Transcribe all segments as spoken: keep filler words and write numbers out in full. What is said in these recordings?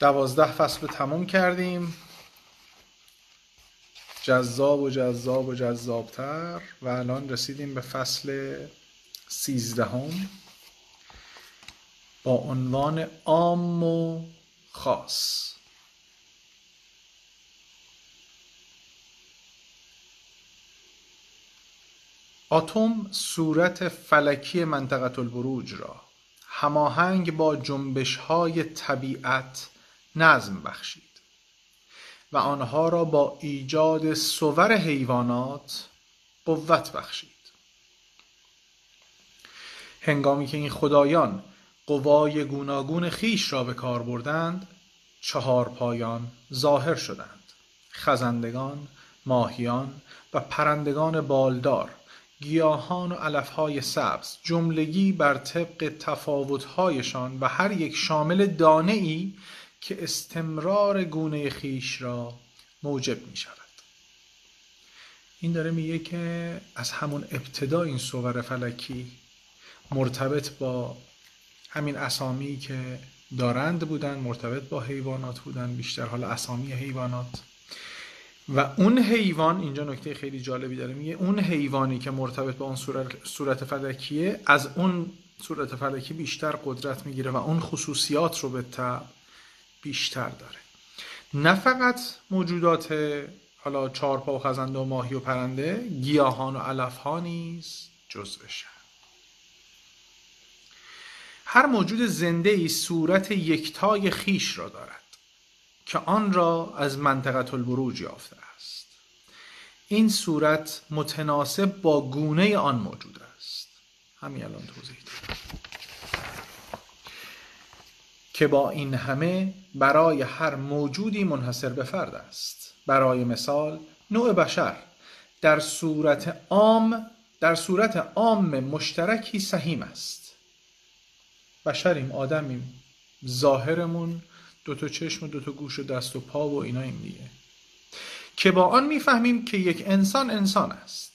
دوازده فصل رو تموم کردیم. جذاب و جذاب و جذابتر. و الان رسیدیم به فصل سیزدهم با عنوان عام و خاص. اتم صورت فلکی منطقه البروج را هماهنگ با جنبش‌های طبیعت نظم بخشید و آنها را با ایجاد صور حیوانات قوت بخشید. هنگامی که این خدایان قوای گوناگون خیش را به کار بردند، چهار پایان ظاهر شدند. خزندگان، ماهیان و پرندگان بالدار، گیاهان و علفهای سبز جملگی بر طبق تفاوت‌هایشان و هر یک شامل دانه‌ای که استمرار گونه خیش را موجب می شود. این داره میگه که از همون ابتدا این صور فلکی مرتبط با همین اسامی که دارند بودن، مرتبط با حیوانات بودن، بیشتر حال اسامی حیوانات. و اون حیوان، اینجا نکته خیلی جالبی داره میگه، اون حیوانی که مرتبط با اون صورت فلکیه از اون صورت فلکی بیشتر قدرت میگیره و اون خصوصیات رو به تبع بیشتر داره. نه فقط موجودات حالا چارپا و خزنده و ماهی و پرنده، گیاهان و علف ها نیز جزوشن. هر موجود زنده ای صورت یکتای خیش را دارد که آن را از منطقه البروج یافته است. این صورت متناسب با گونه آن موجود است. همین الان توضیح دادم که با این همه برای هر موجودی منحصر به فرد است. برای مثال نوع بشر در صورت عام در صورت عام مشترکی سهیم است. بشریم، آدمیم، ظاهرمون دو تا چشم و دو تا گوش و دست و پا و ایناییم دیگه، که با آن میفهمیم که یک انسان انسان است.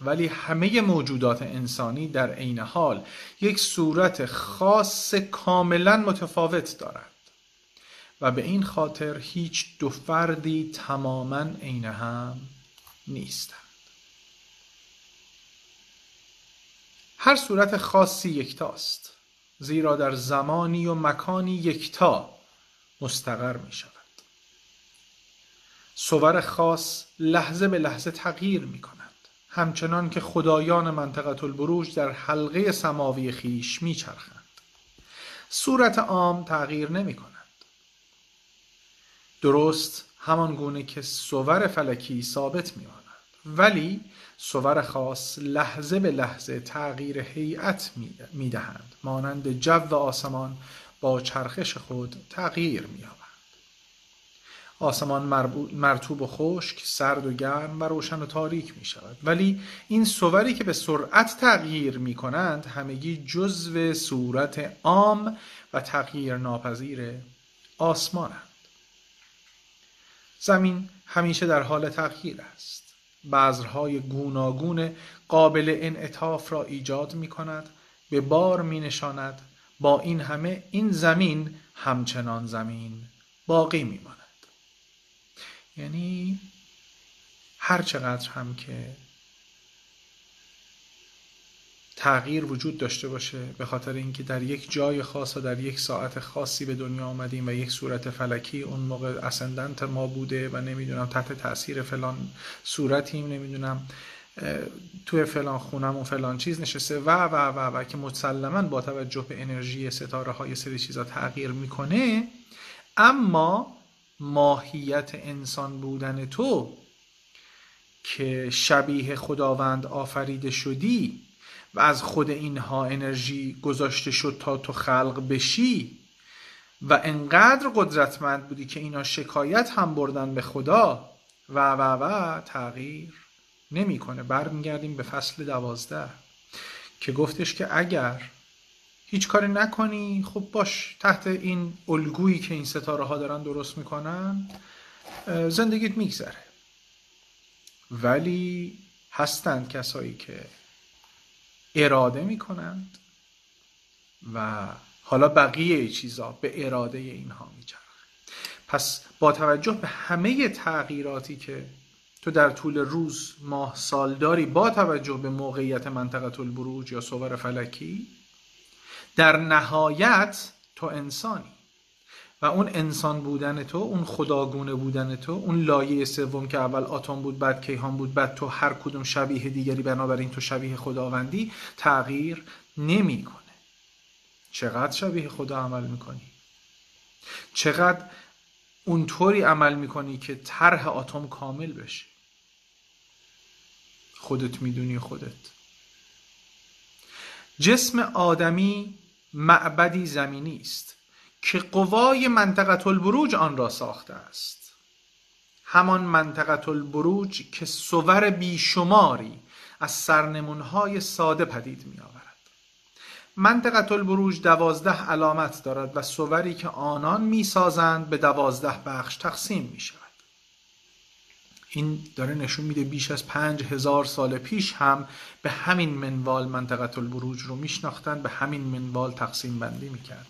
ولی همه موجودات انسانی در عین حال یک صورت خاص کاملا متفاوت دارند و به این خاطر هیچ دو فردی تماما عین هم نیستند. هر صورت خاصی یکتاست، زیرا در زمانی و مکانی یکتا مستقر می شود. صور خاص لحظه به لحظه تغییر می کند، همچنان که خدایان منطقه البروج در حلقه سماوی خیش می چرخند. صورت عام تغییر نمی کند، درست همان گونه که صور فلکی ثابت می ماند، ولی صور خاص لحظه به لحظه تغییر هیئت می دهند، مانند جو آسمان با چرخش خود تغییر می‌یابد. آسمان مرطوب و خشک، سرد و گرم و روشن و تاریک می‌شود، ولی این صوری که به سرعت تغییر می‌کنند همگی جزو صورت عام و تغییر ناپذیر آسمانند. زمین همیشه در حال تغییر است. بذرهای گوناگون قابل انعطاف را ایجاد می‌کند، به بار می‌نشاند. با این همه این زمین همچنان زمین باقی میماند. یعنی هر چقدر هم که تغییر وجود داشته باشه، به خاطر اینکه در یک جای خاص و در یک ساعت خاصی به دنیا آمدیم و یک صورت فلکی اون موقع اسندنت ما بوده و نمیدونم تحت تاثیر فلان صورتیم، نمیدونم توی فلان خونم و فلان چیز نشسته و و و و که مسلماً با توجه به انرژی ستاره های سری چیزا تغییر میکنه، اما ماهیت انسان بودن تو که شبیه خداوند آفریده شدی و از خود اینها انرژی گذاشته شد تا تو خلق بشی و انقدر قدرتمند بودی که اینا شکایت هم بردن به خدا و و و تغییر نمی کنه. برمیگردیم به فصل دوازده که گفتش که اگر هیچ کاری نکنی، خب باش تحت این الگویی که این ستاره ها دارن درست میکنن زندگیت میگذره، ولی هستند کسایی که اراده میکنند و حالا بقیه چیزا به اراده اینها میچرخه. پس با توجه به همه تغییراتی که تو در طول روز، ماه، سال داری، با توجه به موقعیت منطقه البروج یا صور فلکی، در نهایت تو انسانی و اون انسان بودن تو، اون خداگونه بودن تو، اون لایه سوم که اول آتم بود، بعد کیهان بود، بعد تو، هر کدوم شبیه دیگری، بنابراین تو شبیه خداوندی، تغییر نمیکنه. چقدر شبیه خدا عمل میکنی؟ چقدر اونطوری عمل میکنی که طرح آتم کامل بشه؟ خودت میدونی خودت. جسم آدمی معبدی زمینی است که قوای منطقه البروج آن را ساخته است، همان منطقه البروج که صور بیشماری از سرنمونهای ساده پدید می آورد. منطقه البروج دوازده علامت دارد و صوری که آنان می سازند به دوازده بخش تقسیم می شود. این داره نشون میده بیش از پنج هزار سال پیش هم به همین منوال منطقه البروج رو می شناختن، به همین منوال تقسیم بندی می کردن.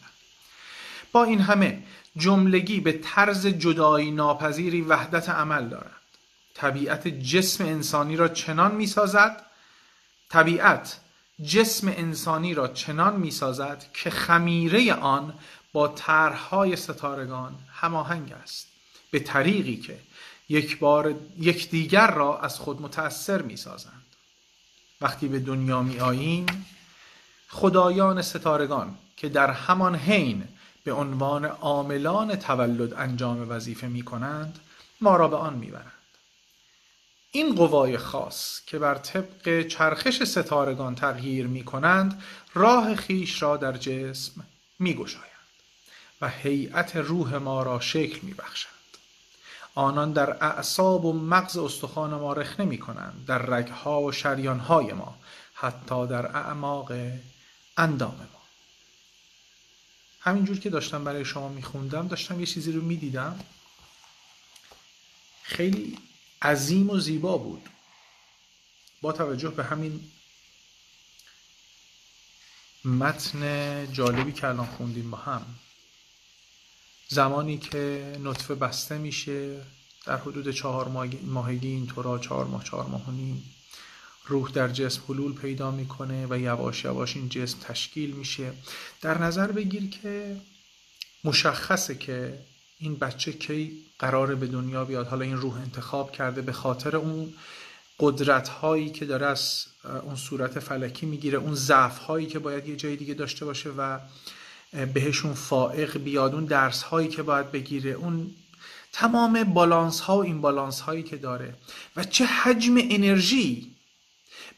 با این همه جملگی به طرز جدایی ناپذیری وحدت عمل دارد. طبیعت جسم انسانی را چنان می سازد طبیعت جسم انسانی را چنان می سازد که خمیره آن با طرح‌های ستارگان هماهنگ است، به طریقی که یک بار یک دیگر را از خود متأثر می سازند. وقتی به دنیا می آییم، خدایان ستارگان که در همان حین به عنوان عاملان تولد انجام وظیفه می کنند، ما را به آن می برند. این قوای خاص که بر طبق چرخش ستارگان تغییر می کنند، راه خیش را در جسم می گشایند و هیئت روح ما را شکل می بخشند. آنان در اعصاب و مغز استخوان ما رخنه می کنند، در رگها و شریانهای ما، حتی در اعماق اندام ما. همینجور که داشتم برای شما میخوندم، داشتم یه چیزی رو میدیدم، خیلی عظیم و زیبا بود. با توجه به همین متن جالبی که الان خوندیم با هم، زمانی که نطفه بسته میشه در حدود چهار ماهگی، این طورا چهار ماه چهار ماه و نیم، روح در جسم حلول پیدا میکنه و یواش یواش این جسم تشکیل میشه. در نظر بگیر که مشخصه که این بچه کی قراره به دنیا بیاد. حالا این روح انتخاب کرده به خاطر اون قدرت هایی که داره از اون صورت فلکی میگیره، اون ضعف هایی که باید یه جای دیگه داشته باشه و بهشون فائق بیاد، اون درس هایی که باید بگیره، اون تمام بالانس ها و این بالانس هایی که داره، و چه حجم انرژی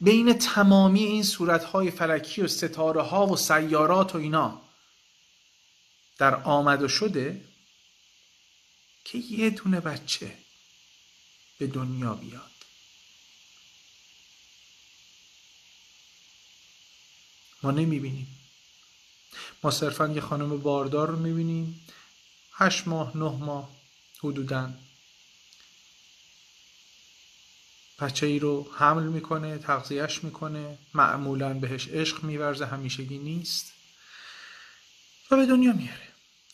بین تمامی این صورت‌های فلکی و ستاره‌ها و سیارات و اینا در آمد شده که یه دونه بچه به دنیا بیاد. ما نمی‌بینیم، ما صرفاً یه خانم باردار رو می‌بینیم، هشت ماه نه ماه حدوداً بچه ای رو حمل میکنه، تغذیهش میکنه، معمولاً بهش عشق میورزه، همیشگی نیست، و به دنیا میاره.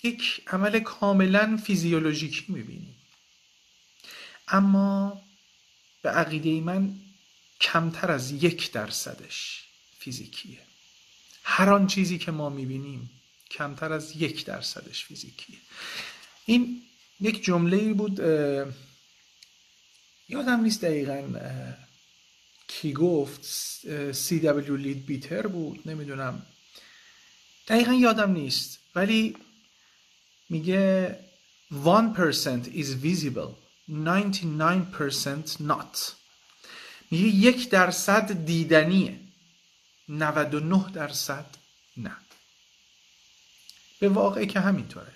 یک عمل کاملاً فیزیولوژیکی میبینیم. اما به عقیده من کمتر از یک درصدش فیزیکیه. هر آن چیزی که ما میبینیم کمتر از یک درصدش فیزیکیه. این یک جمله‌ای بود، یادم نیست دقیقاً کی گفت، سی دبلیو لید بیتر بود، نمیدونم دقیقاً یادم نیست، ولی میگه one percent is visible, ninety-nine percent not. میگه یک درصد دیدنیه، نود و نه درصد نه. به واقعی که همینطوره.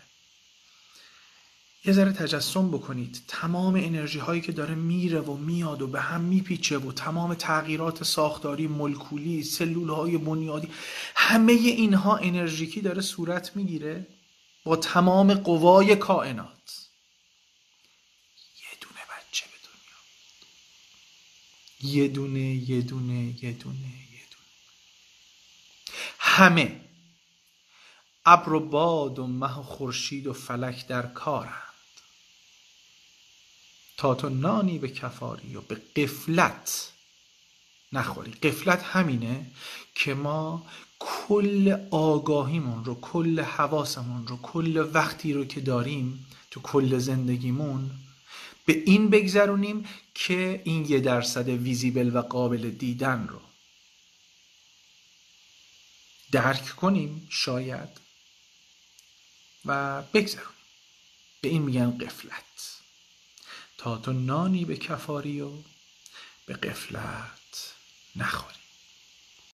یه ذره تجسم بکنید تمام انرژی هایی که داره میره و میاد و به هم میپیچه و تمام تغییرات ساختاری، مولکولی، سلول های بنیادی، همه اینها انرژیکی داره صورت میگیره با تمام قوای کائنات. یه دونه بچه به دنیا، یه دونه یه دونه یه دونه یه دونه همه. ابر و باد و مه و خورشید و فلک در کارند. تا تو نانی به کفاری و به قفلت نخوری. قفلت همینه که ما کل آگاهیمون رو، کل حواسمون رو، کل وقتی رو که داریم تو کل زندگیمون به این بگذرونیم که این یه درصد ویزیبل و قابل دیدن رو درک کنیم شاید و بگذرونیم. به این میگن قفلت. تا تو نانی به کفاری و به قفلت نخوری.